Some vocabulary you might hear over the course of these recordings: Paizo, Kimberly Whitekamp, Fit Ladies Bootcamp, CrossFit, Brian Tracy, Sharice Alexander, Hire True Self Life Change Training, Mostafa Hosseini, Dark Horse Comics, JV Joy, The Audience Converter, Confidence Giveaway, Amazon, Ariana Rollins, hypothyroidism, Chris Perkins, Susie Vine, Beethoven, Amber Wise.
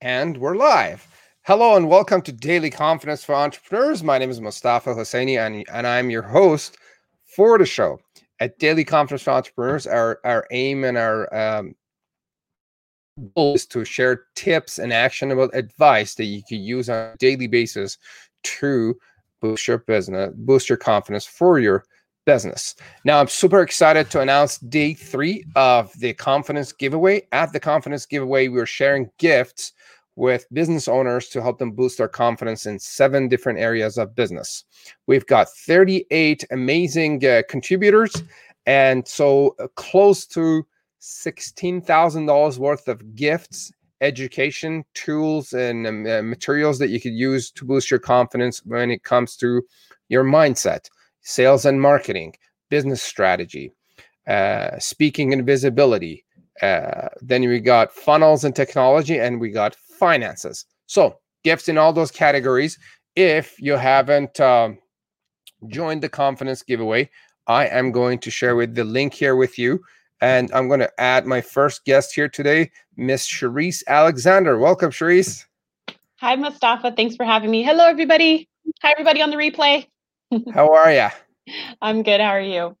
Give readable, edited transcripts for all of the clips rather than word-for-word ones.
And we're live. Hello and welcome to Daily Confidence for Entrepreneurs. My name is Mostafa Hosseini and I'm your host for the show. At Daily Confidence for Entrepreneurs, our aim and our goal is to share tips and actionable advice that you can use on a daily basis to boost your business, boost your confidence for your business. Now, I'm super excited to announce day 3 of the Confidence Giveaway. At the Confidence Giveaway, we're sharing gifts with business owners to help them boost their confidence in 7 different areas of business. We've got 38 amazing contributors, and so close to $16,000 worth of gifts, education, tools, and materials that you could use to boost your confidence when it comes to your mindset, sales and marketing, business strategy, speaking and visibility. Then we got funnels and technology, and we got finances. So gifts in all those categories. If you haven't joined the Confidence Giveaway, I am going to share with the link here with you. And I'm going to add my first guest here today, Miss Sharice Alexander. Welcome, Sharice. Hi, Mostafa. Thanks for having me. Hello, everybody. Hi, everybody on the replay. How are you? I'm good. How are you?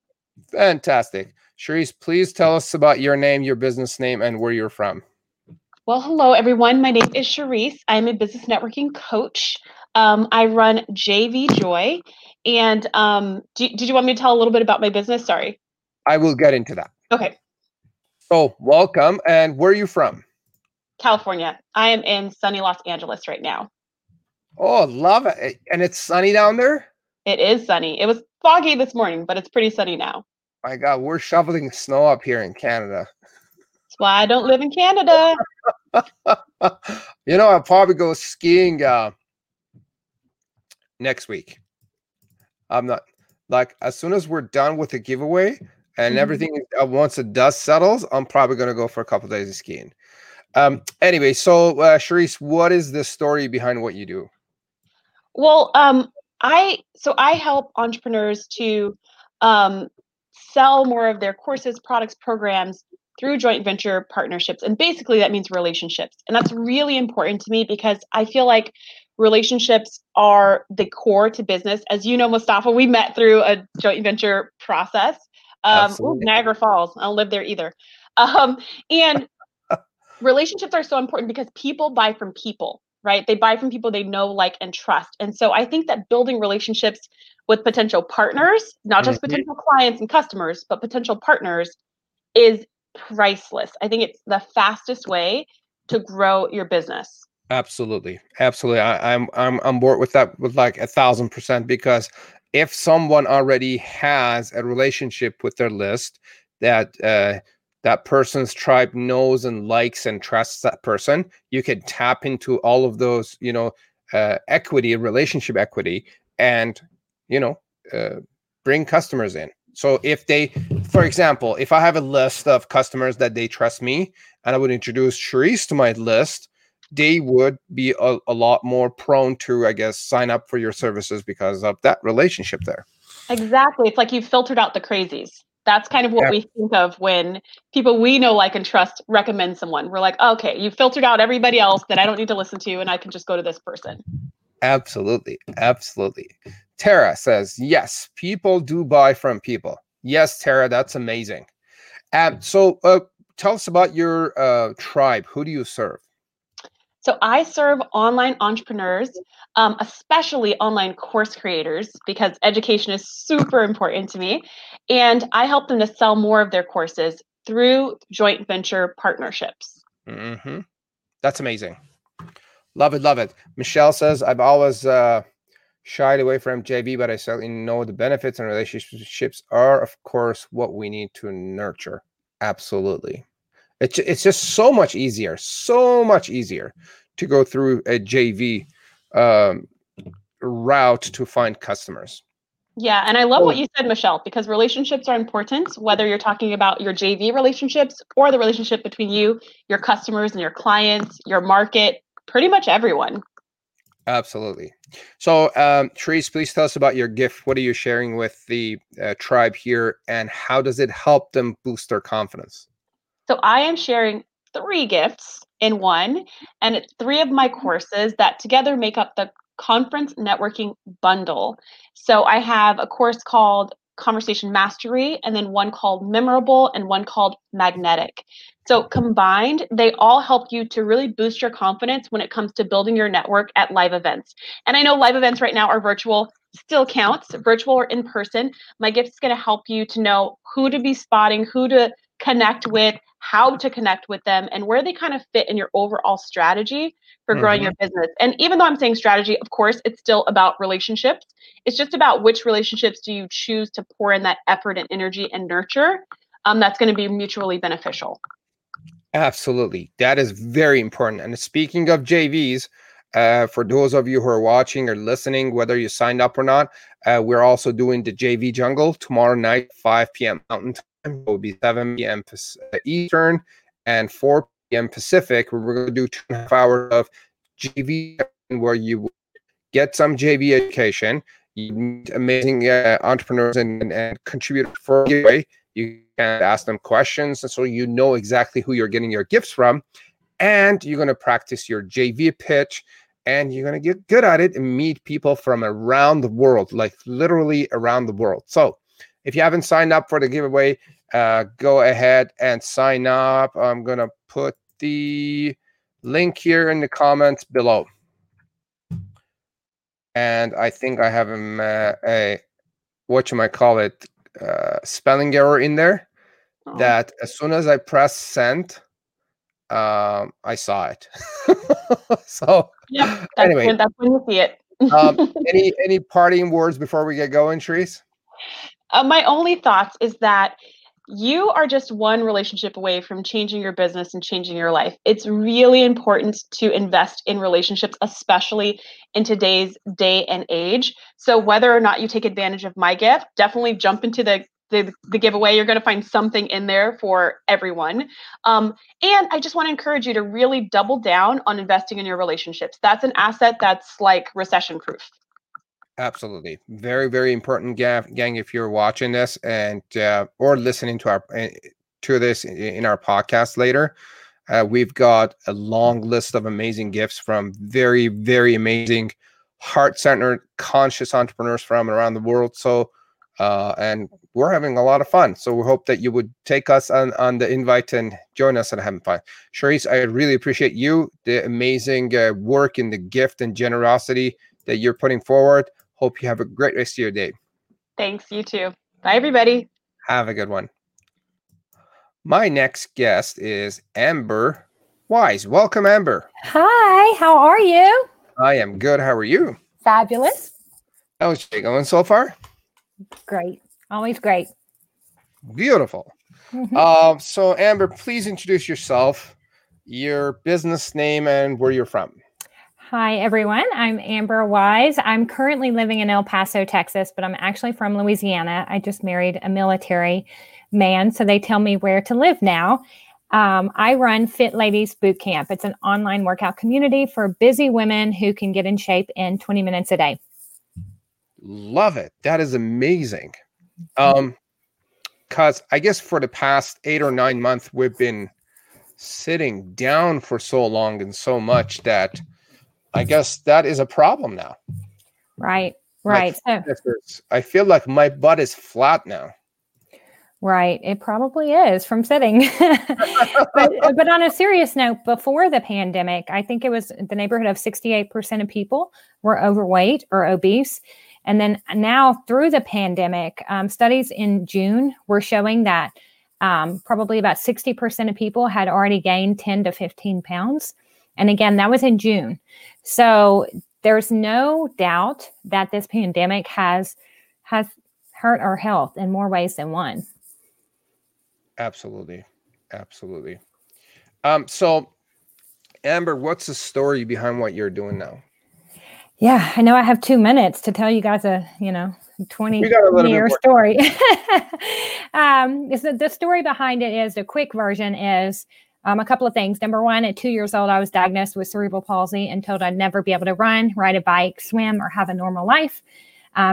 Fantastic. Sharice, please tell us about your name, your business name, and where you're from. Well, hello, everyone. My name is Sharice. I'm a business networking coach. I run JV Joy. And did you want me to tell a little bit about my business? Sorry. I will get into that. Okay. So welcome. And where are you from? California. I am in sunny Los Angeles right now. Oh, love it. And it's sunny down there? It is sunny. It was foggy this morning, but it's pretty sunny now. My God, we're shoveling snow up here in Canada. That's why I don't live in Canada. You know, I'll probably go skiing next week. I'm not, like, as soon as we're done with the giveaway and everything, once the dust settles, I'm probably going to go for a couple of days of skiing. Anyway, so Sharice, what is the story behind what you do? Well, I help entrepreneurs to sell more of their courses, products, programs through joint venture partnerships. And basically that means relationships. And that's really important to me because I feel like relationships are the core to business. As you know, Mostafa, we met through a joint venture process. Niagara Falls. I don't live there either. And relationships are so important because people buy from people. Right? They buy from people they know, like, and trust. And so I think that building relationships with potential partners, not just potential clients and customers, but potential partners is priceless. I think it's the fastest way to grow your business. Absolutely. Absolutely. I'm on board with that with like 1,000% because if someone already has a relationship with their list that, that person's tribe knows and likes and trusts that person, you can tap into all of those, you know, equity, relationship equity, and, you know, bring customers in. So if they, for example, if I have a list of customers that they trust me and I would introduce Sharice to my list, they would be a lot more prone to, I guess, sign up for your services because of that relationship there. Exactly. It's like you've filtered out the crazies. That's kind of what we think of when people we know, like, and trust recommend someone. We're like, oh, okay, you filtered out everybody else that I don't need to listen to, and I can just go to this person. Absolutely. Absolutely. Tara says, yes, people do buy from people. Yes, Tara, that's amazing. So tell us about your tribe. Who do you serve? So I serve online entrepreneurs, especially online course creators, because education is super important to me. And I help them to sell more of their courses through joint venture partnerships. Mm-hmm. That's amazing. Love it. Love it. Michelle says, I've always shied away from JV, but I certainly know the benefits and relationships are, of course, what we need to nurture. Absolutely. It's just so much easier to go through a JV route to find customers. Yeah, and I love what you said, Michelle, because relationships are important, whether you're talking about your JV relationships or the relationship between you, your customers, and your clients, your market, pretty much everyone. Absolutely. So, Sharice, please tell us about your gift. What are you sharing with the tribe here, and how does it help them boost their confidence? So I am sharing three gifts in one, and it's three of my courses that together make up the conference networking bundle. So I have a course called Conversation Mastery, and then one called Memorable, and one called Magnetic. So combined, they all help you to really boost your confidence when it comes to building your network at live events. And I know live events right now are virtual, still counts, virtual or in person. My gift is going to help you to know who to be spotting, who to connect with, how to connect with them, and where they kind of fit in your overall strategy for growing your business. And even though I'm saying strategy, of course, it's still about relationships. It's just about which relationships do you choose to pour in that effort and energy and nurture that's going to be mutually beneficial. Absolutely. That is very important. And speaking of JVs, for those of you who are watching or listening, whether you signed up or not, we're also doing the JV Jungle tomorrow night, 5 p.m. Mountain Time. It will be 7 p.m. Eastern and 4 p.m. Pacific. We're going to do 2.5 hours of JV, where you get some JV education. You meet amazing entrepreneurs and contributors for a giveaway. You can ask them questions, and so you know exactly who you're getting your gifts from. And you're going to practice your JV pitch, and you're going to get good at it and meet people from around the world, like literally around the world. So if you haven't signed up for the giveaway, go ahead and sign up. I'm going to put the link here in the comments below. And I think I have a whatchamacallit spelling error in there that as soon as I press send, I saw it. So yeah, anyway, that's when you see it. Any parting words before we get going, Sharice? My only thoughts is that you are just one relationship away from changing your business and changing your life. It's really important to invest in relationships, especially in today's day and age. So whether or not you take advantage of my gift, definitely jump into the giveaway. You're going to find something in there for everyone. And I just want to encourage you to really double down on investing in your relationships. That's an asset that's like recession proof. Absolutely. Very, very important, gang, if you're watching this and or listening to this in our podcast later. We've got a long list of amazing gifts from very, very amazing heart-centered, conscious entrepreneurs from around the world. So, and we're having a lot of fun. So we hope that you would take us on the invite and join us and having fun. Sharice, I really appreciate you, the amazing work and the gift and generosity that you're putting forward. Hope you have a great rest of your day. Thanks, you too. Bye, everybody. Have a good one. My next guest is Amber Wise. Welcome, Amber. Hi, how are you? I am good. How are you? Fabulous. How's it going so far? Great. Always great. Beautiful. So, Amber, please introduce yourself, your business name, and where you're from. Hi, everyone. I'm Amber Wise. I'm currently living in El Paso, Texas, but I'm actually from Louisiana. I just married a military man, so they tell me where to live now. I run Fit Ladies Bootcamp. It's an online workout community for busy women who can get in shape in 20 minutes a day. Love it. That is amazing. 'Cause I guess for the past 8 or 9 months, we've been sitting down for so long and so much that I guess that is a problem now. Right. I feel like my butt is flat now. Right. It probably is from sitting. but on a serious note, before the pandemic, I think it was the neighborhood of 68% of people were overweight or obese. And then now through the pandemic, studies in June were showing that probably about 60% of people had already gained 10 to 15 pounds. And again, that was in June. So there's no doubt that this pandemic has hurt our health in more ways than one. Absolutely. So, Amber, what's the story behind what you're doing now? Yeah, I know I have 2 minutes to tell you guys a 20-year story. The story behind it is, the quick version is, a couple of things. Number one, at 2 years old, I was diagnosed with cerebral palsy and told I'd never be able to run, ride a bike, swim, or have a normal life.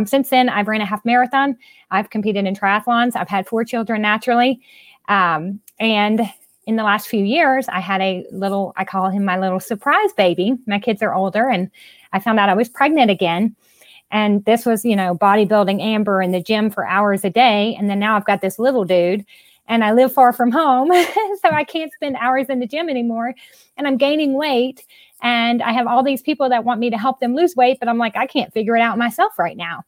Since then, I've ran a half marathon. I've competed in triathlons. I've had 4 children naturally. And in the last few years, I had a little, I call him my little surprise baby. My kids are older, and I found out I was pregnant again. And this was, you know, bodybuilding Amber in the gym for hours a day. And then now I've got this little dude, and I live far from home. So I can't spend hours in the gym anymore. And I'm gaining weight. And I have all these people that want me to help them lose weight, but I'm like, I can't figure it out myself right now.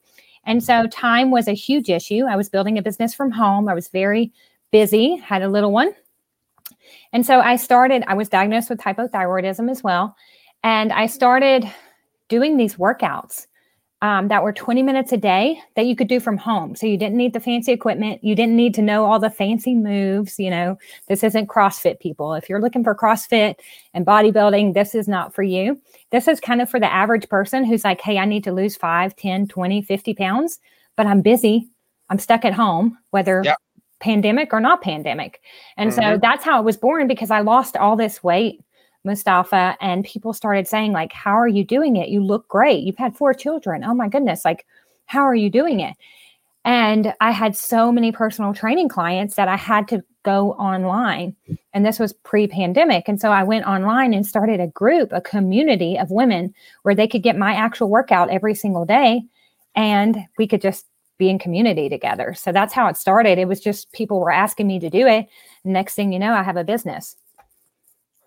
And so time was a huge issue. I was building a business from home. I was very busy, had a little one. And so I was diagnosed with hypothyroidism as well. And I started doing these workouts that were 20 minutes a day that you could do from home. So you didn't need the fancy equipment. You didn't need to know all the fancy moves. You know, this isn't CrossFit, people. If you're looking for CrossFit and bodybuilding, this is not for you. This is kind of for the average person who's like, hey, I need to lose 5, 10, 20, 50 pounds, but I'm busy. I'm stuck at home, whether pandemic or not pandemic. And so that's how it was born, because I lost all this weight, Mostafa, and people started saying, like, how are you doing it? You look great. You've had 4 children. Oh my goodness. Like, how are you doing it? And I had so many personal training clients that I had to go online. And this was pre-pandemic. And so I went online and started a group, a community of women where they could get my actual workout every single day. And we could just be in community together. So that's how it started. It was just people were asking me to do it. Next thing you know, I have a business.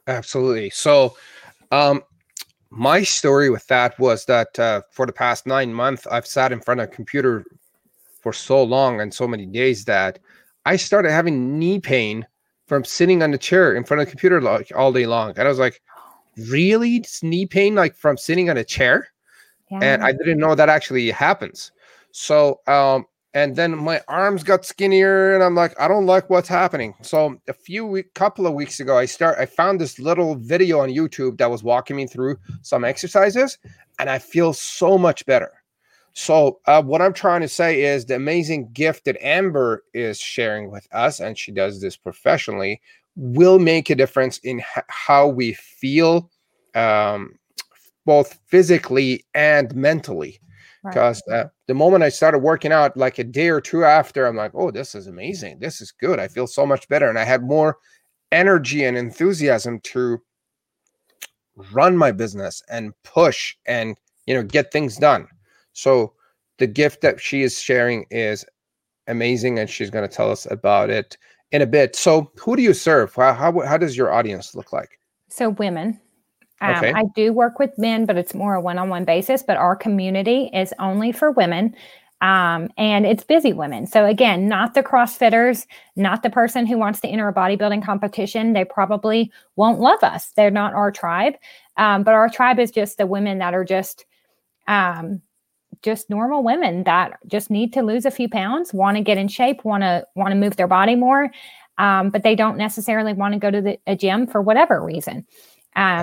Absolutely. So, my story with that was that, for the past 9 months, I've sat in front of a computer for so long and so many days that I started having knee pain from sitting on the chair in front of the computer like all day long. And I was like, really? It's knee pain, like from sitting on a chair? Yeah. And I didn't know that actually happens. So, and then my arms got skinnier, and I'm like, I don't like what's happening. So couple of weeks ago, I found this little video on YouTube that was walking me through some exercises, and I feel so much better. So what I'm trying to say is the amazing gift that Amber is sharing with us, and she does this professionally, will make a difference in how we feel, both physically and mentally. Because the moment I started working out, like a day or two after, I'm like, oh, this is amazing. This is good. I feel so much better. And I had more energy and enthusiasm to run my business and push and, you know, get things done. So the gift that she is sharing is amazing. And she's going to tell us about it in a bit. So who do you serve? How does your audience look like? So women. Okay. I do work with men, but it's more a one-on-one basis. But our community is only for women, and it's busy women. So again, not the CrossFitters, not the person who wants to enter a bodybuilding competition. They probably won't love us. They're not our tribe. But our tribe is just the women that are just normal women that just need to lose a few pounds, want to get in shape, want to move their body more, but they don't necessarily want to go to a gym for whatever reason.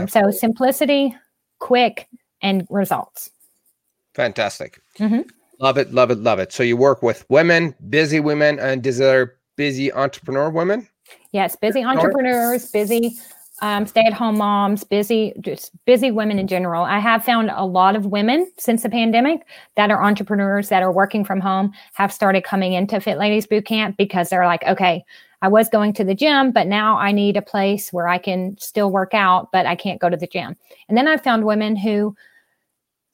So simplicity, quick, and results. Fantastic. Mm-hmm. Love it, love it, love it. So you work with women, busy women, and desire busy entrepreneur women? Yes, busy entrepreneurs, busy stay-at-home moms, busy women in general. I have found a lot of women since the pandemic that are entrepreneurs that are working from home have started coming into Fit Ladies Bootcamp because they're like, okay, I was going to the gym, but now I need a place where I can still work out, but I can't go to the gym. And then I found women who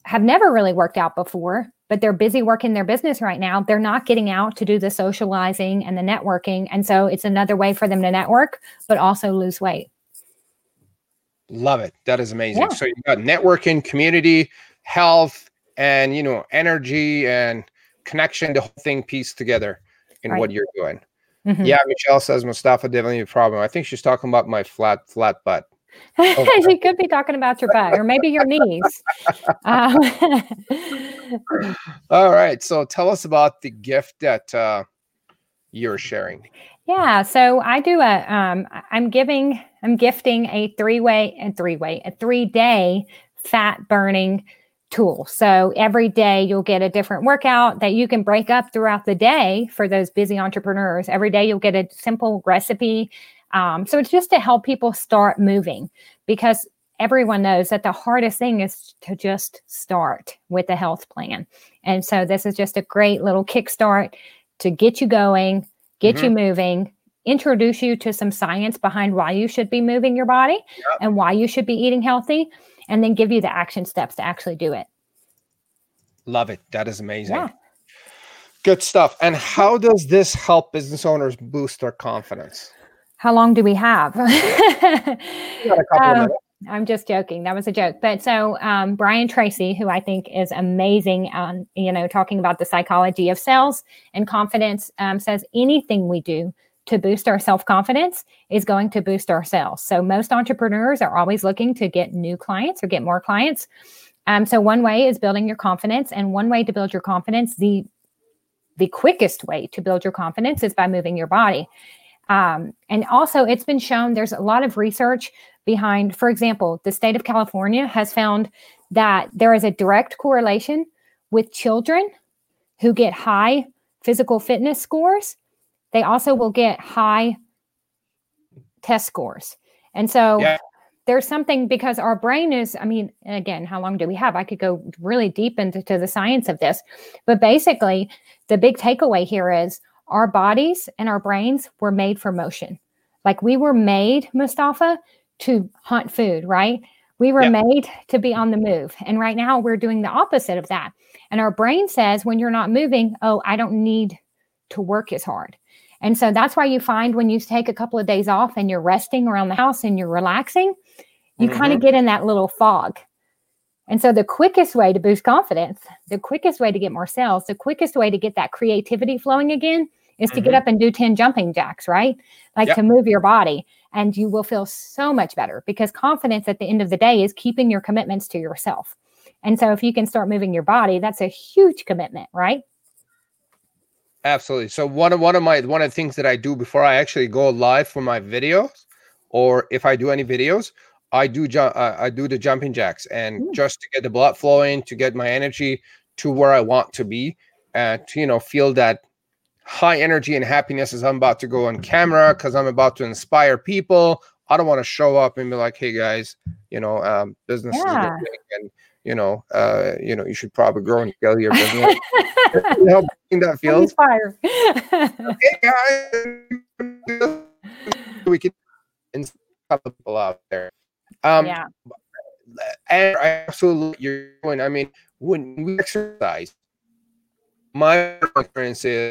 have never really worked out before, but they're busy working their business right now. They're not getting out to do the socializing and the networking. And so it's another way for them to network, but also lose weight. Love it. That is amazing. Yeah. So you've got networking, community, health, and, you know, energy and connection, the whole thing pieced together in what you're doing. Mm-hmm. Yeah, Michelle says, Mostafa, definitely a problem. I think she's talking about my flat butt. Oh, she could be talking about your butt or maybe your knees. All right. So tell us about the gift that you're sharing. Yeah. So I do I'm gifting a 3-day fat burning tool. So every day you'll get a different workout that you can break up throughout the day for those busy entrepreneurs. Every day you'll get a simple recipe. So it's just to help people start moving, because everyone knows that the hardest thing is to just start with a health plan. And so this is just a great little kickstart to get you going, get you moving, introduce you to some science behind why you should be moving your body and why you should be eating healthy, and then give you the action steps to actually do it. Love it. That is amazing. Yeah. Good stuff. And how does this help business owners boost their confidence? How long do we have? We got a couple of minutes. I'm just joking. That was a joke. But so Brian Tracy, who I think is amazing on, you know, talking about the psychology of sales and confidence, says anything we do to boost our self-confidence is going to boost our sales. So most entrepreneurs are always looking to get new clients or get more clients. So one way is building your confidence, and one way to build your confidence, the quickest way to build your confidence is by moving your body. And also it's been shown, there's a lot of research behind, for example, the state of California has found that there is a direct correlation with children who get high physical fitness scores. They also will get high test scores. And so there's something, because our brain is, I mean, again, how long do we have? I could go really deep into the science of this, but basically the big takeaway here is our bodies and our brains were made for motion. Like we were made, Mostafa, to hunt food, right? We were made to be on the move. And right now we're doing the opposite of that. And our brain says, when you're not moving, oh, I don't need to work as hard. And so that's why you find when you take a couple of days off and you're resting around the house and you're relaxing, you kind of get in that little fog. And so the quickest way to boost confidence, the quickest way to get more sales, the quickest way to get that creativity flowing again is to get up and do 10 jumping jacks, right? Like to move your body, and you will feel so much better, because confidence at the end of the day is keeping your commitments to yourself. And so if you can start moving your body, that's a huge commitment, right? Absolutely. So one of the things that I do before I actually go live for my videos, or if I do any videos, I do the jumping jacks, and just to get the blood flowing, to get my energy to where I want to be, to, you know, feel that high energy and happiness as I'm about to go on camera, because I'm about to inspire people. I don't want to show up and be like, hey guys, you know, business is good thing, and you know, you should probably grow and scale your business. You know, in that field, inspire. We can inspire people out there. And I absolutely, you're going, I mean, when we exercise, my experience is,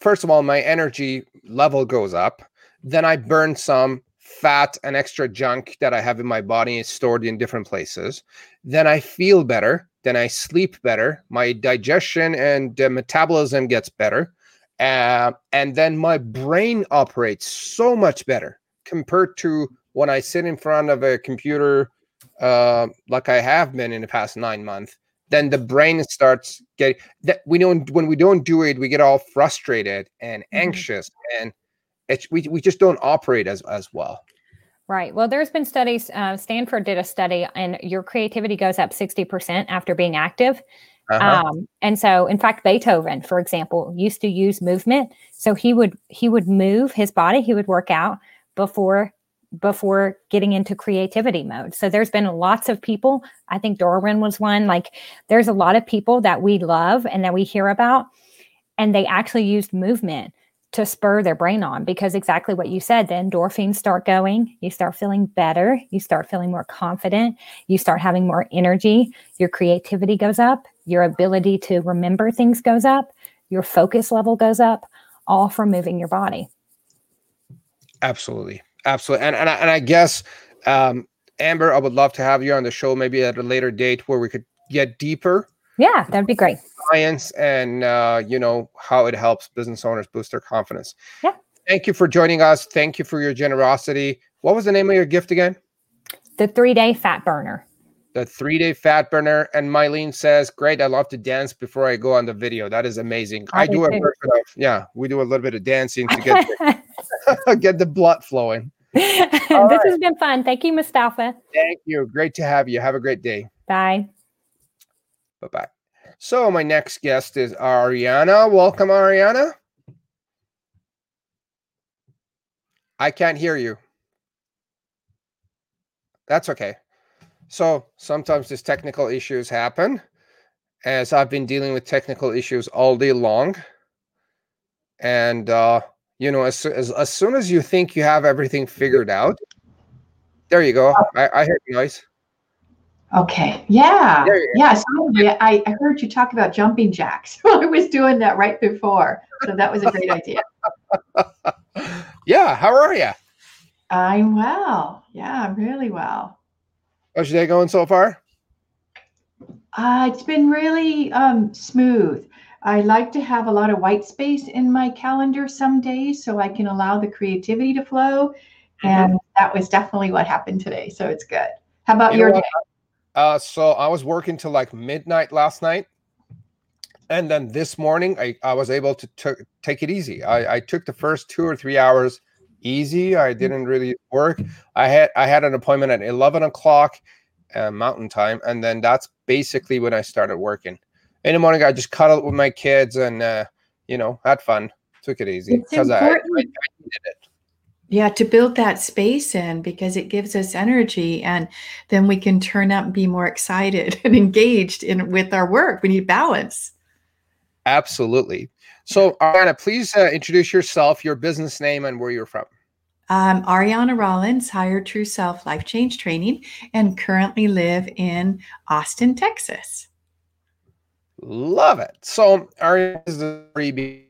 first of all, my energy level goes up. Then I burn some fat and extra junk that I have in my body is stored in different places. Then I feel better. Then I sleep better. My digestion and metabolism gets better. And then my brain operates so much better compared to when I sit in front of a computer, like I have been in the past 9 months. Then the brain starts getting that when we don't do it, we get all frustrated and anxious, and we just don't operate as well. Right. Well, there's been studies. Stanford did a study, and your creativity goes up 60% after being active. And so, in fact, Beethoven, for example, used to use movement. So he would move his body. He would work out before getting into creativity mode. So there's been lots of people. I think Darwin was one. Like there's a lot of people that we love and that we hear about, and they actually used movement to spur their brain on, because exactly what you said, the endorphins start going, you start feeling better, you start feeling more confident, you start having more energy, your creativity goes up, your ability to remember things goes up, your focus level goes up, all from moving your body. Absolutely. Absolutely. And I guess, Amber, I would love to have you on the show maybe at a later date where we could get deeper. Yeah, that'd be great. Science and, you know, how it helps business owners boost their confidence. Yeah. Thank you for joining us. Thank you for your generosity. What was the name of your gift again? The 3-day fat burner. The 3-day fat burner. And Mylene says, great. I love to dance before I go on the video. That is amazing. I do a version of, we do a little bit of dancing to get get the blood flowing. This has been fun. Thank you, Mostafa. Thank you. Great to have you. Have a great day. Bye. Bye-bye. So my next guest is Ariana. Welcome, Ariana. I can't hear you. That's okay. So sometimes these technical issues happen, as I've been dealing with technical issues all day long. And You know, as soon as you think you have everything figured out, there you go. I heard you guys. Okay. Yeah. Yeah. So I heard you talk about jumping jacks. I was doing that right before. So that was a great idea. Yeah. How are you? I'm well. Yeah, I'm really well. How's your day going so far? It's been really smooth. I like to have a lot of white space in my calendar some days so I can allow the creativity to flow. Mm-hmm. And that was definitely what happened today. So it's good. How about your day? So I was working till like midnight last night. And then this morning, I was able to take it easy. I took the first 2 or 3 hours easy. I didn't really work. I had an appointment at 11 o'clock Mountain Time. And then that's basically when I started working. In the morning, I just cuddled with my kids and, had fun. Took it easy. It's important. I needed it. Yeah, to build that space in, because it gives us energy, and then we can turn up and be more excited and engaged with our work. We need balance. Absolutely. So, Ariana, please introduce yourself, your business name, and where you're from. Ariana Rollins, Hire True Self Life Change Training, and currently live in Austin, Texas. Love it. So, Ariana is the freebie.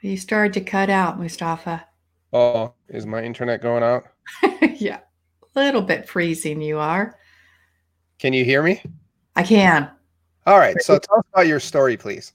You started to cut out, Mostafa. Oh, is my internet going out? Yeah, a little bit freezing you are. Can you hear me? I can. All right. So tell us about your story, please.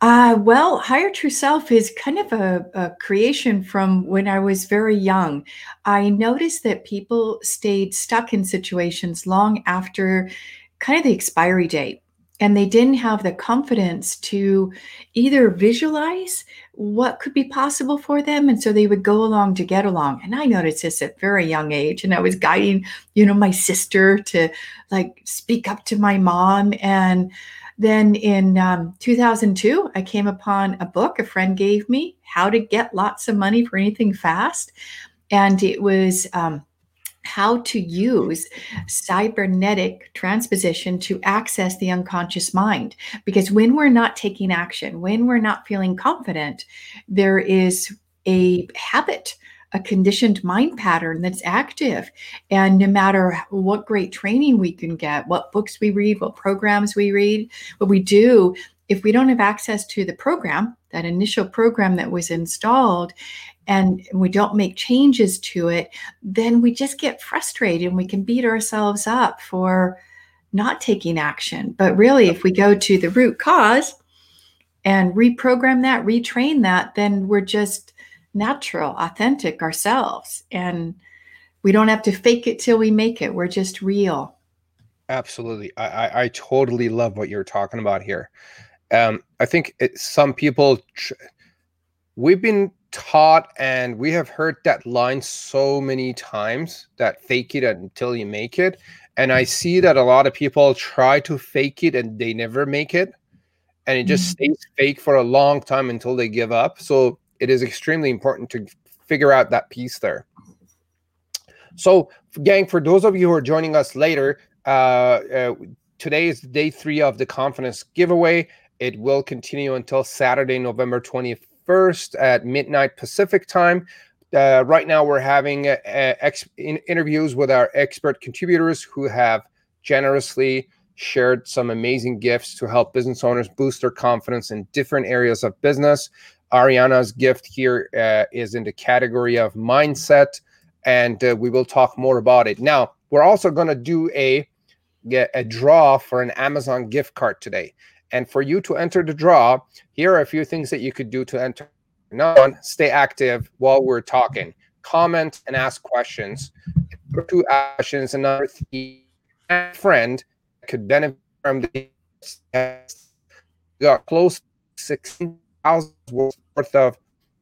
Well, Hire True Self is kind of a creation from when I was very young. I noticed that people stayed stuck in situations long after kind of the expiry date. And they didn't have the confidence to either visualize what could be possible for them. And so they would go along to get along. And I noticed this at a very young age. And I was guiding, my sister to like speak up to my mom. And then in 2002, I came upon a book a friend gave me, How to Get Lots of Money for Anything Fast. And it was how to use cybernetic transposition to access the unconscious mind. Because when we're not taking action, when we're not feeling confident, there is a habit, a conditioned mind pattern that's active. And no matter what great training we can get, what books we read, what programs we read, what we do, if we don't have access to the program, that initial program that was installed, and we don't make changes to it, then we just get frustrated and we can beat ourselves up for not taking action. But really, if we go to the root cause and reprogram that, retrain that, then we're just natural, authentic ourselves. And we don't have to fake it till we make it. We're just real. Absolutely. I totally love what you're talking about here. I think some people, we've been taught and we have heard that line so many times, that fake it until you make it. And I see that a lot of people try to fake it and they never make it. And it just stays fake for a long time until they give up. So it is extremely important to figure out that piece there. So gang, for those of you who are joining us later, today is day 3 of the Confidence Giveaway. It will continue until Saturday, November 25th. First at midnight Pacific time. Right now we're having interviews with our expert contributors who have generously shared some amazing gifts to help business owners boost their confidence in different areas of business. Ariana's gift here is in the category of mindset, and we will talk more about it. Now, we're also going to do a draw for an Amazon gift card today. And for you to enter the draw, here are a few things that you could do to enter. None, stay active while we're talking. Comment and ask questions. Number 2 actions, and number 3, a friend could benefit from the test. We got close to 16,000 worth of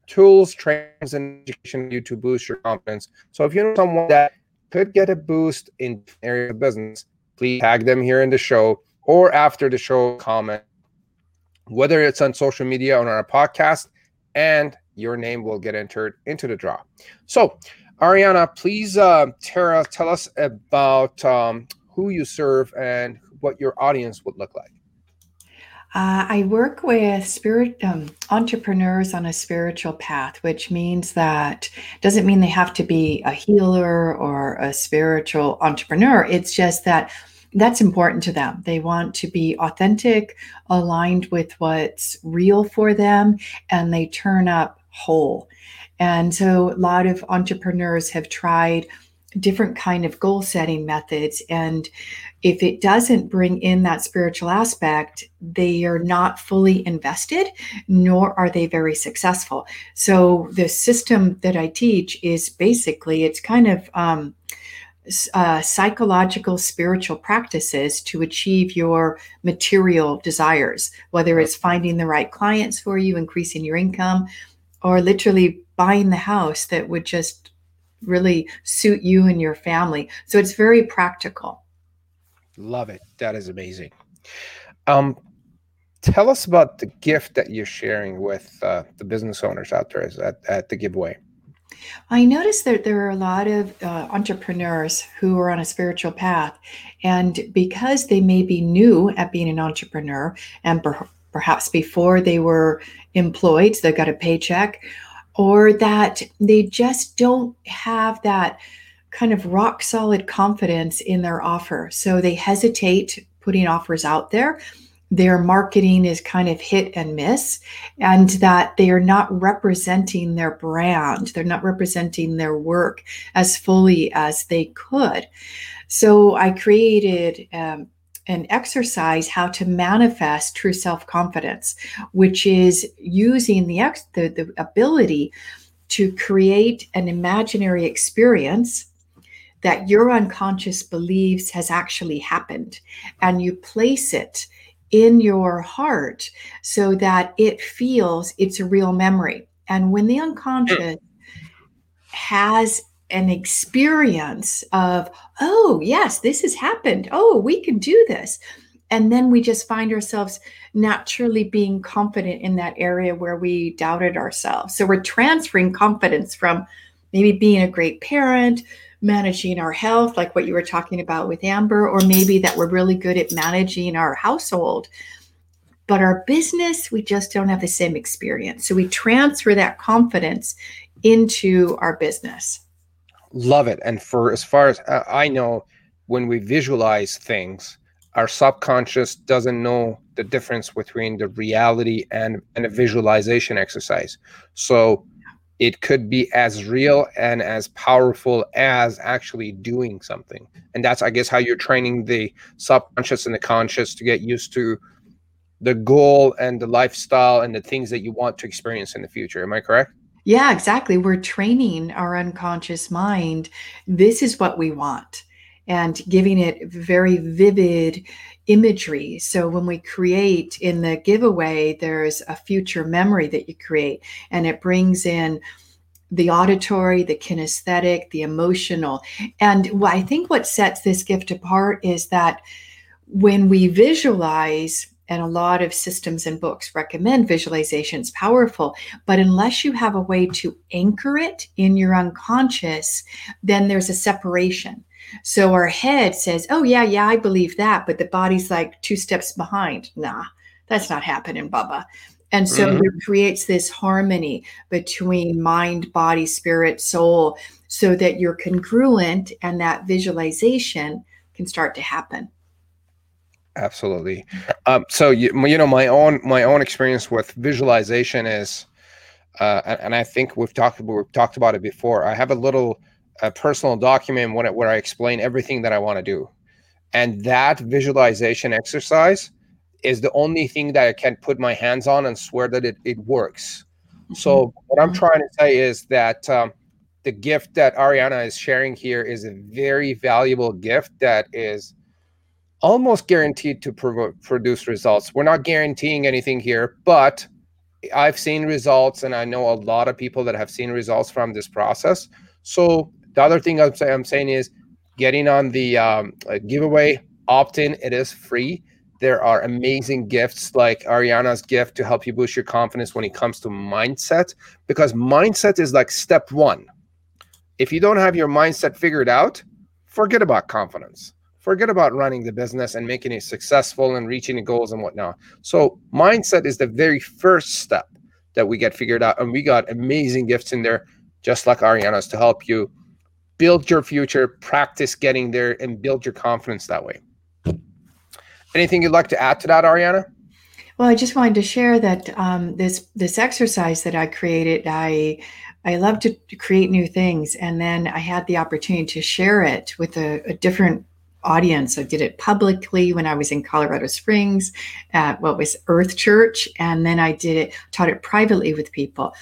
tools, trainings, and education for you to boost your confidence. So if you know someone that could get a boost in the area of business, please tag them here in the show. Or after the show, comment, whether it's on social media or on our podcast, and your name will get entered into the draw. So, Ariana, please tell us about who you serve and what your audience would look like. I work with entrepreneurs on a spiritual path, which means that doesn't mean they have to be a healer or a spiritual entrepreneur. It's just that that's important to them. They want to be authentic, aligned with what's real for them, and they turn up whole. And so a lot of entrepreneurs have tried different kind of goal setting methods. And if it doesn't bring in that spiritual aspect, they are not fully invested, nor are they very successful. So the system that I teach is basically, it's kind of psychological, spiritual practices to achieve your material desires, whether it's finding the right clients for you, increasing your income, or literally buying the house that would just really suit you and your family. So it's very practical. Love it. That is amazing. Tell us about the gift that you're sharing with the business owners out there at the giveaway. I noticed that there are a lot of entrepreneurs who are on a spiritual path, and because they may be new at being an entrepreneur and perhaps before they were employed, so they got a paycheck, or that they just don't have that kind of rock solid confidence in their offer. So they hesitate putting offers out there. Their marketing is kind of hit and miss, and that they are not representing their brand. They're not representing their work as fully as they could. So I created an exercise, how to manifest true self-confidence, which is using the ability to create an imaginary experience that your unconscious believes has actually happened. And you place it in your heart so that it feels it's a real memory. And when the unconscious has an experience of, oh, yes, this has happened. Oh, we can do this. And then we just find ourselves naturally being confident in that area where we doubted ourselves. So we're transferring confidence from maybe being a great parent, managing our health, like what you were talking about with Amber, or maybe that we're really good at managing our household. But our business, we just don't have the same experience. So we transfer that confidence into our business. Love it. And for as far as I know, when we visualize things, our subconscious doesn't know the difference between the reality and a visualization exercise. So it could be as real and as powerful as actually doing something. And that's, I guess, how you're training the subconscious and the conscious to get used to the goal and the lifestyle and the things that you want to experience in the future. Am I correct? Yeah, exactly. We're training our unconscious mind. This is what we want, and giving it very vivid imagery. So when we create in the giveaway, there's a future memory that you create, and it brings in the auditory, the kinesthetic, the emotional. And I think what sets this gift apart is that when we visualize, and a lot of systems and books recommend visualization, it's powerful, but unless you have a way to anchor it in your unconscious, then there's a separation. So our head says, oh, yeah, I believe that. But the body's like 2 steps behind. Nah, that's not happening, Bubba. And so it creates this harmony between mind, body, spirit, soul, so that you're congruent and that visualization can start to happen. Absolutely. So, you know, my own experience with visualization is, and I think we've talked about it before. I have a personal document where I explain everything that I want to do. And that visualization exercise is the only thing that I can put my hands on and swear that it works. Mm-hmm. So what I'm trying to say is that the gift that Ariana is sharing here is a very valuable gift that is almost guaranteed to produce results. We're not guaranteeing anything here, but I've seen results, and I know a lot of people that have seen results from this process. So the other thing I'm saying is getting on the giveaway, opt-in. It is free. There are amazing gifts like Ariana's gift to help you boost your confidence when it comes to mindset, because mindset is like step one. If you don't have your mindset figured out, forget about confidence. forget about running the business and making it successful and reaching the goals and whatnot. So mindset is the very first step that we get figured out. And we got amazing gifts in there, just like Ariana's, to help you build your future, practice getting there, and build your confidence that way. Anything you'd like to add to that, Ariana? Well, I just wanted to share that this exercise that I created, I love to create new things. And then I had the opportunity to share it with a different audience. I did it publicly when I was in Colorado Springs at what was Earth Church. And then I taught it privately with people.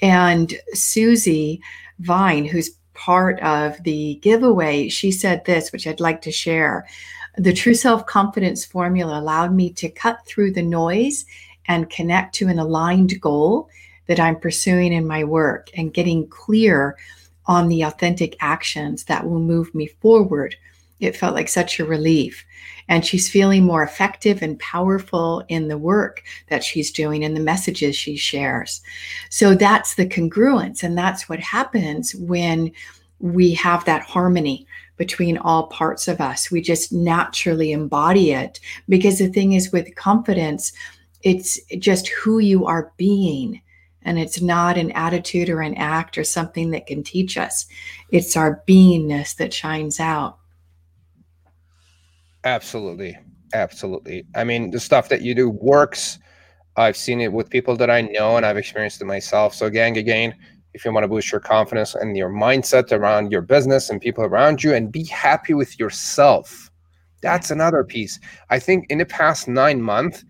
And Susie Vine, who's part of the giveaway, she said this, which I'd like to share. The true self-confidence formula allowed me to cut through the noise and connect to an aligned goal that I'm pursuing in my work, and getting clear on the authentic actions that will move me forward. It felt like such a relief. And she's feeling more effective and powerful in the work that she's doing and the messages she shares. So that's the congruence. And that's what happens when we have that harmony between all parts of us. We just naturally embody it. Because the thing is, with confidence, it's just who you are being. And it's not an attitude or an act or something that can teach us. It's our beingness that shines out. Absolutely. Absolutely. I mean, the stuff that you do works. I've seen it with people that I know, and I've experienced it myself. So again, if you want to boost your confidence and your mindset around your business and people around you, and be happy with yourself, that's another piece. I think in the past 9 months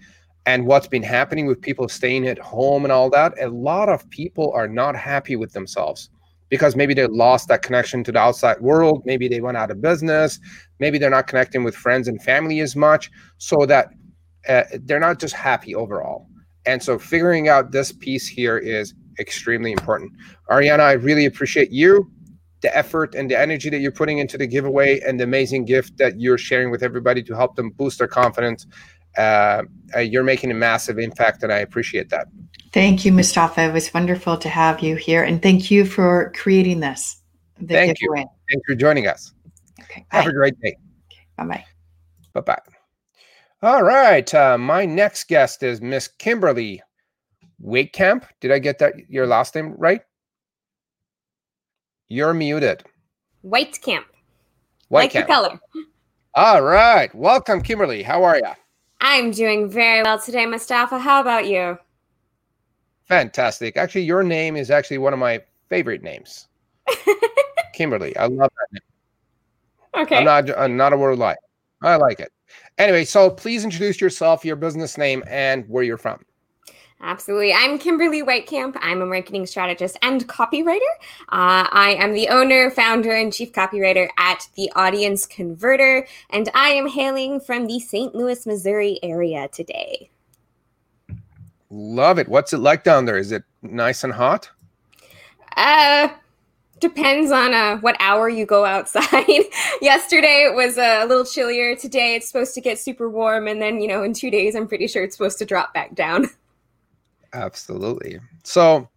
and what's been happening with people staying at home and all that, a lot of people are not happy with themselves. Because maybe they lost that connection to the outside world. Maybe they went out of business. Maybe they're not connecting with friends and family as much, so that they're not just happy overall. And so figuring out this piece here is extremely important. Ariana, I really appreciate you, the effort and the energy that you're putting into the giveaway, and the amazing gift that you're sharing with everybody to help them boost their confidence. You're making a massive impact, and I appreciate that. Thank you, Mostafa. It was wonderful to have you here. And thank you for creating this. Thank you. Thanks for joining us. Okay, have a great day. Okay, bye-bye. Bye-bye. All right. My next guest is Miss Kimberly Whitekamp. Did I get that, your last name right? You're muted. Whitekamp. Like the color. All right. Welcome, Kimberly. How are you? I'm doing very well today, Mostafa. How about you? Fantastic. Actually, your name is actually one of my favorite names. Kimberly. I love that name. Okay. I'm not a word lie. I like it. Anyway, so please introduce yourself, your business name, and where you're from. Absolutely. I'm Kimberly Whitekamp. I'm a marketing strategist and copywriter. I am the owner, founder, and chief copywriter at The Audience Converter, and I am hailing from the St. Louis, Missouri area today. Love it. What's it like down there? Is it nice and hot? Depends on what hour you go outside. Yesterday it was a little chillier. Today it's supposed to get super warm. And then, in 2 days, I'm pretty sure it's supposed to drop back down. Absolutely. So,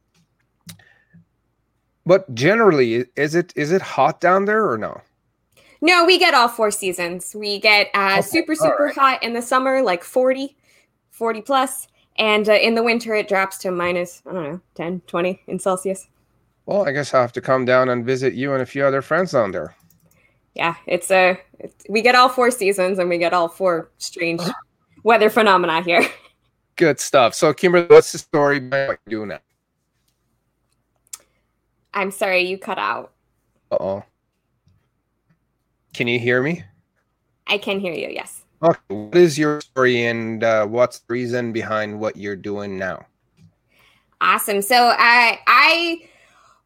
but generally, is it hot down there or no? No, we get all four seasons. We get super right. Hot in the summer, like 40 plus. And in the winter, it drops to minus, 10, 20 in Celsius. Well, I guess I'll have to come down and visit you and a few other friends down there. Yeah, we get all four seasons, and we get all four strange weather phenomena here. Good stuff. So, Kimberly, what's the story behind what you do now? I'm sorry, you cut out. Uh-oh. Can you hear me? I can hear you, yes. Okay, what is your story, and what's the reason behind what you're doing now? Awesome. So I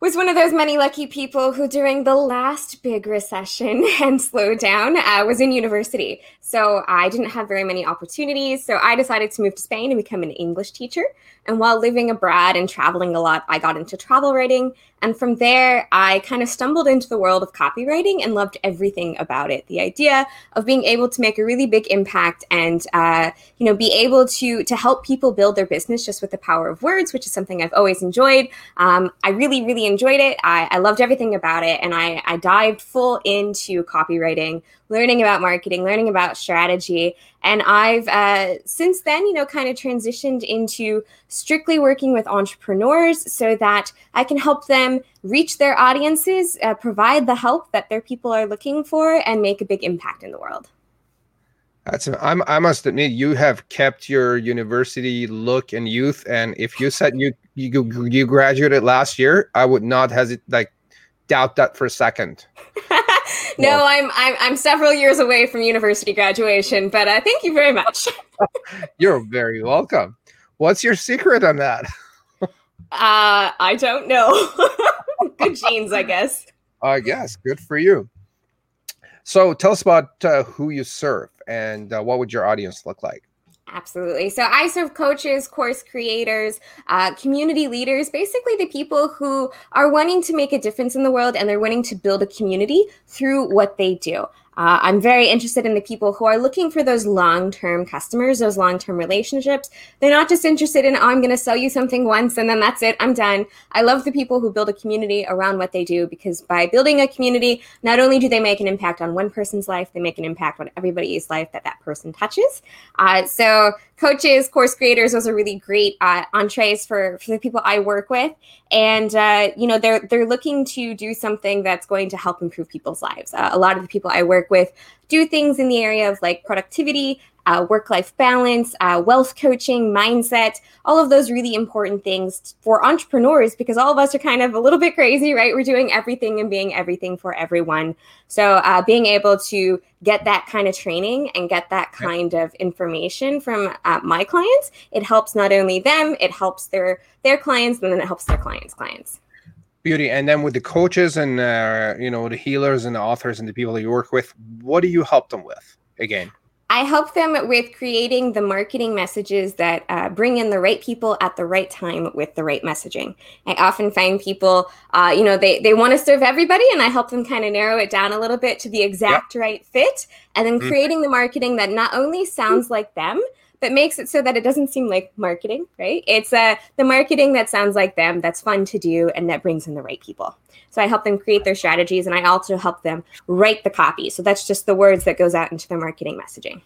was one of those many lucky people who, during the last big recession and slowdown, was in university. So I didn't have very many opportunities. So I decided to move to Spain and become an English teacher. And while living abroad and traveling a lot, I got into travel writing. And from there, I kind of stumbled into the world of copywriting and loved everything about it. The idea of being able to make a really big impact and, be able to help people build their business just with the power of words, which is something I've always enjoyed. I really, really enjoyed it. I loved everything about it. And I dived full into copywriting, learning about marketing, learning about strategy. And I've since then, kind of transitioned into strictly working with entrepreneurs so that I can help them reach their audiences, provide the help that their people are looking for, and make a big impact in the world. I must admit, you have kept your university look and youth. And if you said you graduated last year, I would not doubt that for a second. No, I'm several years away from university graduation, but thank you very much. You're very welcome. What's your secret on that? I don't know. Good genes, I guess. Good for you. So tell us about who you serve and what would your audience look like? Absolutely. So I serve coaches, course creators, community leaders, basically the people who are wanting to make a difference in the world and they're wanting to build a community through what they do. I'm very interested in the people who are looking for those long-term customers, those long-term relationships. They're not just interested in, I'm going to sell you something once and then that's it, I'm done. I love the people who build a community around what they do, because by building a community, not only do they make an impact on one person's life, they make an impact on everybody's life that person touches. So coaches, course creators, those are really great entrees for the people I work with. And, they're looking to do something that's going to help improve people's lives. A lot of the people I work with do things in the area of productivity, work-life balance, wealth coaching, mindset, all of those really important things for entrepreneurs, because all of us are kind of a little bit crazy, right? We're doing everything and being everything for everyone. So being able to get that kind of training and get that kind of information from my clients, it helps not only them, it helps their clients, and then it helps their clients' clients. Beauty. And then with the coaches and, the healers and the authors and the people that you work with, what do you help them with again? I help them with creating the marketing messages that bring in the right people at the right time with the right messaging. I often find people, they want to serve everybody, and I help them kind of narrow it down a little bit to the exact right fit, and then creating the marketing that not only sounds like them, but makes it so that it doesn't seem like marketing, right? It's the marketing that sounds like them, that's fun to do, and that brings in the right people. So I help them create their strategies, and I also help them write the copy. So that's just the words that goes out into their marketing messaging.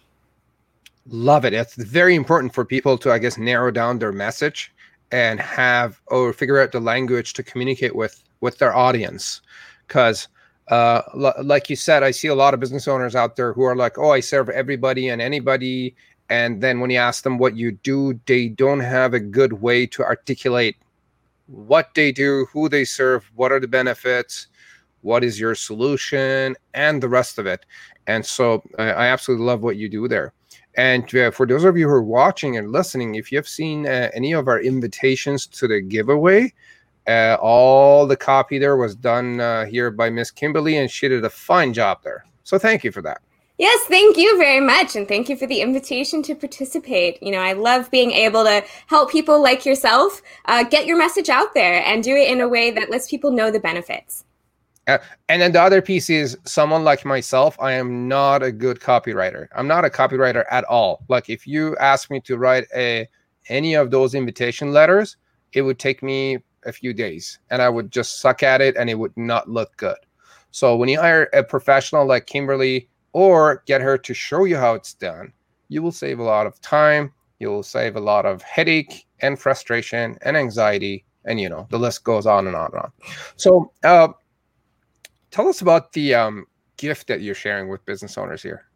Love it. It's very important for people to, narrow down their message and figure out the language to communicate with their audience. Because like you said, I see a lot of business owners out there who are like, oh, I serve everybody and anybody. And then when you ask them what you do, they don't have a good way to articulate what they do, who they serve, what are the benefits, what is your solution, and the rest of it. And so I absolutely love what you do there. And for those of you who are watching and listening, if you have seen any of our invitations to the giveaway, all the copy there was done here by Miss Kimberly, and she did a fine job there. So thank you for that. Yes, thank you very much. And thank you for the invitation to participate. I love being able to help people like yourself get your message out there and do it in a way that lets people know the benefits. And then the other piece is, someone like myself, I am not a good copywriter. I'm not a copywriter at all. If you ask me to write any of those invitation letters, it would take me a few days and I would just suck at it and it would not look good. So when you hire a professional like Kimberly, or get her to show you how it's done, you will save a lot of time, you'll save a lot of headache and frustration and anxiety, and the list goes on and on and on. So tell us about the gift that you're sharing with business owners here.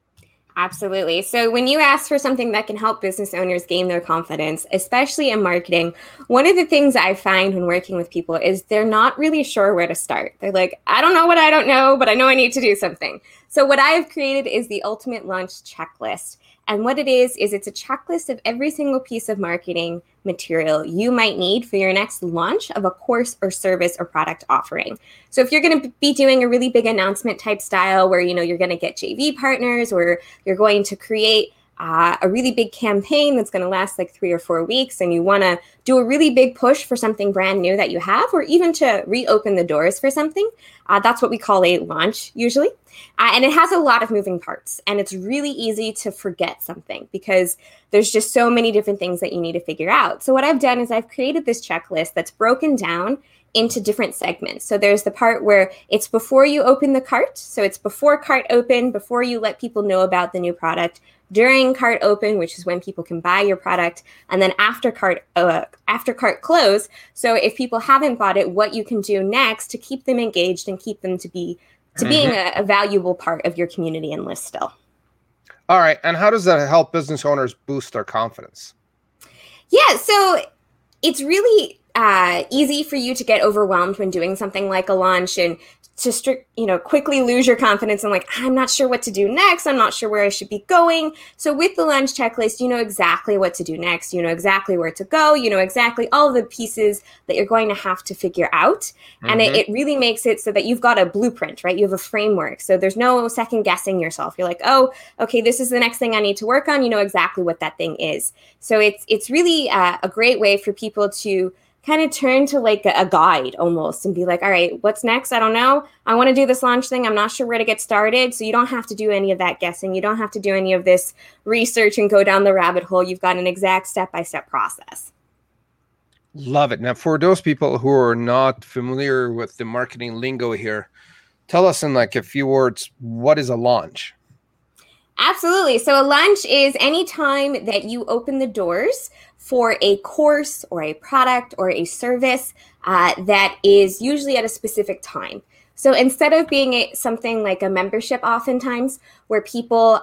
Absolutely. So when you ask for something that can help business owners gain their confidence, especially in marketing, one of the things I find when working with people is they're not really sure where to start. They're like, I don't know what I don't know, but I know I need to do something. So what I have created is the Ultimate Launch Checklist. And what it is it's a checklist of every single piece of marketing material you might need for your next launch of a course or service or product offering. So if you're going to be doing a really big announcement type style where, you're going to get JV partners, or you're going to create a really big campaign that's going to last like 3 or 4 weeks, and you want to do a really big push for something brand new that you have, or even to reopen the doors for something, that's what we call a launch usually. And it has a lot of moving parts, and it's really easy to forget something because there's just so many different things that you need to figure out. So what I've done is I've created this checklist that's broken down into different segments. So there's the part where it's before you open the cart. So it's before cart open, before you let people know about the new product, during cart open, which is when people can buy your product, and then after cart close. So if people haven't bought it, what you can do next to keep them engaged and keep them to being a valuable part of your community and list still. All right. And how does that help business owners boost their confidence? Yeah. So it's really easy for you to get overwhelmed when doing something like a launch and to quickly lose your confidence and like, I'm not sure what to do next. I'm not sure where I should be going. So with the launch checklist, you know exactly what to do next. You know exactly where to go. You know exactly all the pieces that you're going to have to figure out. Mm-hmm. And it really makes it so that you've got a blueprint, right? You have a framework. So there's no second guessing yourself. You're like, oh, okay, this is the next thing I need to work on. You know exactly what that thing is. So it's really a great way for people to kind of turn to like a guide almost and be like, all right, what's next? I don't know. I want to do this launch thing. I'm not sure where to get started. So you don't have to do any of that guessing. You don't have to do any of this research and go down the rabbit hole. You've got an exact step-by-step process. Love it. Now, for those people who are not familiar with the marketing lingo here, tell us in like a few words, what is a launch? Absolutely. So a launch is any time that you open the doors for a course or a product or a service that is usually at a specific time. So instead of being something like a membership, oftentimes where people,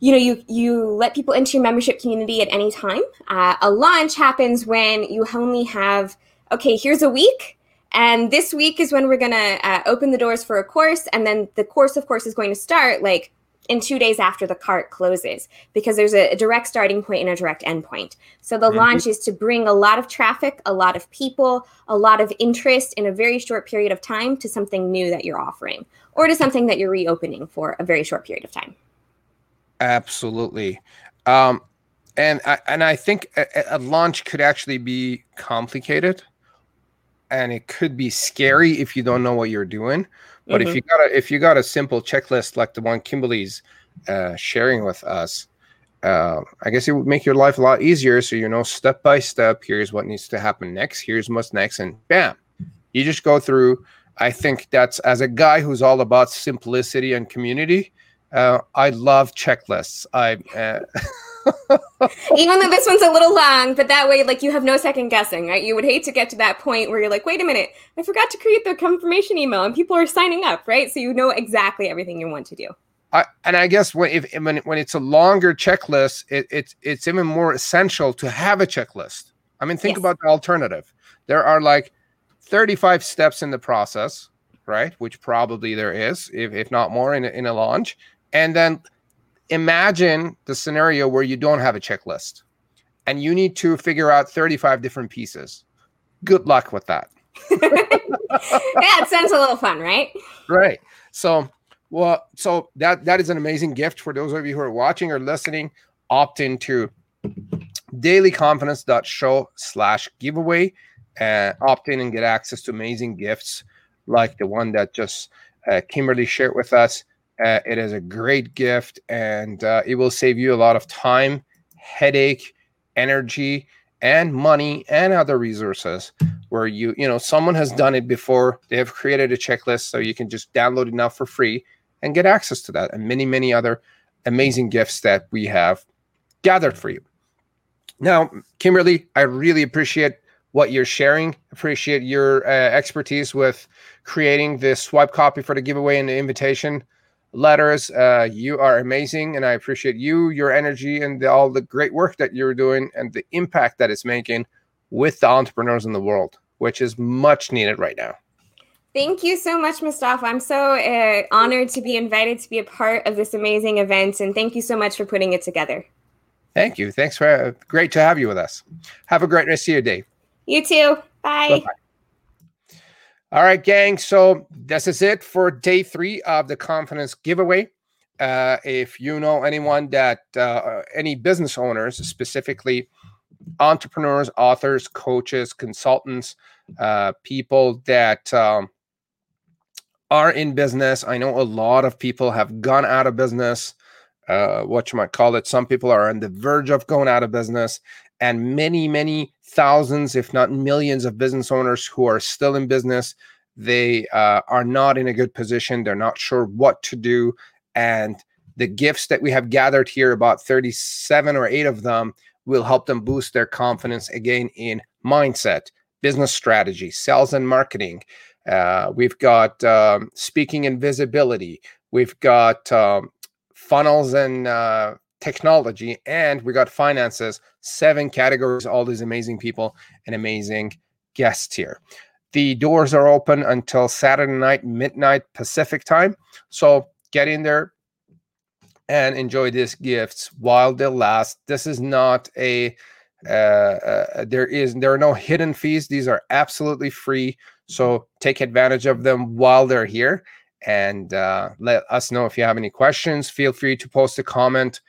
you let people into your membership community at any time. A launch happens when you only have, okay, here's a week. And this week is when we're going to open the doors for a course. And then the course, of course, is going to start like in 2 days after the cart closes, because there's a direct starting point and a direct end point. So the launch is to bring a lot of traffic, a lot of people, a lot of interest in a very short period of time to something new that you're offering or to something that you're reopening for a very short period of time. Absolutely. And I think a launch could actually be complicated and it could be scary if you don't know what you're doing. But if you got a simple checklist like the one Kimberly's sharing with us, I guess it would make your life a lot easier. So, you know, step by step, here's what needs to happen next. Here's what's next. And bam, you just go through. I think that's, as a guy who's all about simplicity and community, I love checklists. Even though this one's a little long, but that way, like, you have no second guessing, right? You would hate to get to that point where you're like, wait a minute, I forgot to create the confirmation email and people are signing up, right? So you know exactly everything you want to do. I guess when it's a longer checklist, it's even more essential to have a checklist. I mean, think about the alternative. There are like 35 steps in the process, right? Which probably there is, if not more in a launch. And then imagine the scenario where you don't have a checklist and you need to figure out 35 different pieces. Good luck with that. Yeah, it sounds a little fun, right? Right. So that is an amazing gift for those of you who are watching or listening. Opt into dailyconfidence.show/giveaway and opt in and get access to amazing gifts like the one that just Kimberly shared with us. It is a great gift, and it will save you a lot of time, headache, energy, and money, and other resources where you know, someone has done it before. They have created a checklist, so you can just download it now for free and get access to that and many, many other amazing gifts that we have gathered for you. Now, Kimberly, I really appreciate what you're sharing. Appreciate your expertise with creating the swipe copy for the giveaway and the invitation letters. You are amazing, and I appreciate you, your energy, and all the great work that you're doing and the impact that it's making with the entrepreneurs in the world, which is much needed right now. Thank you so much, Mostafa. I'm so honored to be invited to be a part of this amazing event, and thank you so much for putting it together. Thank you. Thanks for great to have you with us. Have a great rest of your day. You too. Bye. Bye-bye. All right, gang. So this is it for day 3 of the Confidence Giveaway. if you know anyone that, any business owners, specifically entrepreneurs, authors, coaches, consultants, people that are in business. I know a lot of people have gone out of business, whatchamacallit. Some people are on the verge of going out of business, and many, many thousands, if not millions of business owners who are still in business. They are not in a good position. They're not sure what to do. And the gifts that we have gathered here, about 37 or 8 of them, will help them boost their confidence again in mindset, business strategy, sales and marketing. We've got speaking and visibility. We've got funnels and technology. And we got finances, 7 categories, all these amazing people and amazing guests here. The doors are open until Saturday night, midnight Pacific time. So get in there and enjoy these gifts while they last. This is not a, there are no hidden fees. These are absolutely free. So take advantage of them while they're here, and let us know if you have any questions. Feel free to post a comment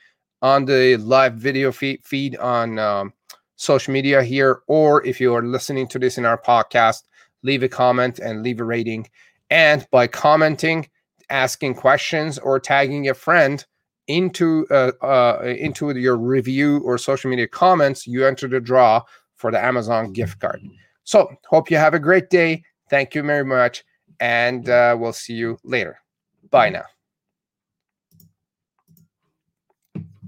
on the live video feed on social media here, or if you are listening to this in our podcast, leave a comment and leave a rating. And by commenting, asking questions, or tagging a friend into your review or social media comments, you enter the draw for the Amazon gift card. So hope you have a great day. Thank you very much. And we'll see you later. Bye now.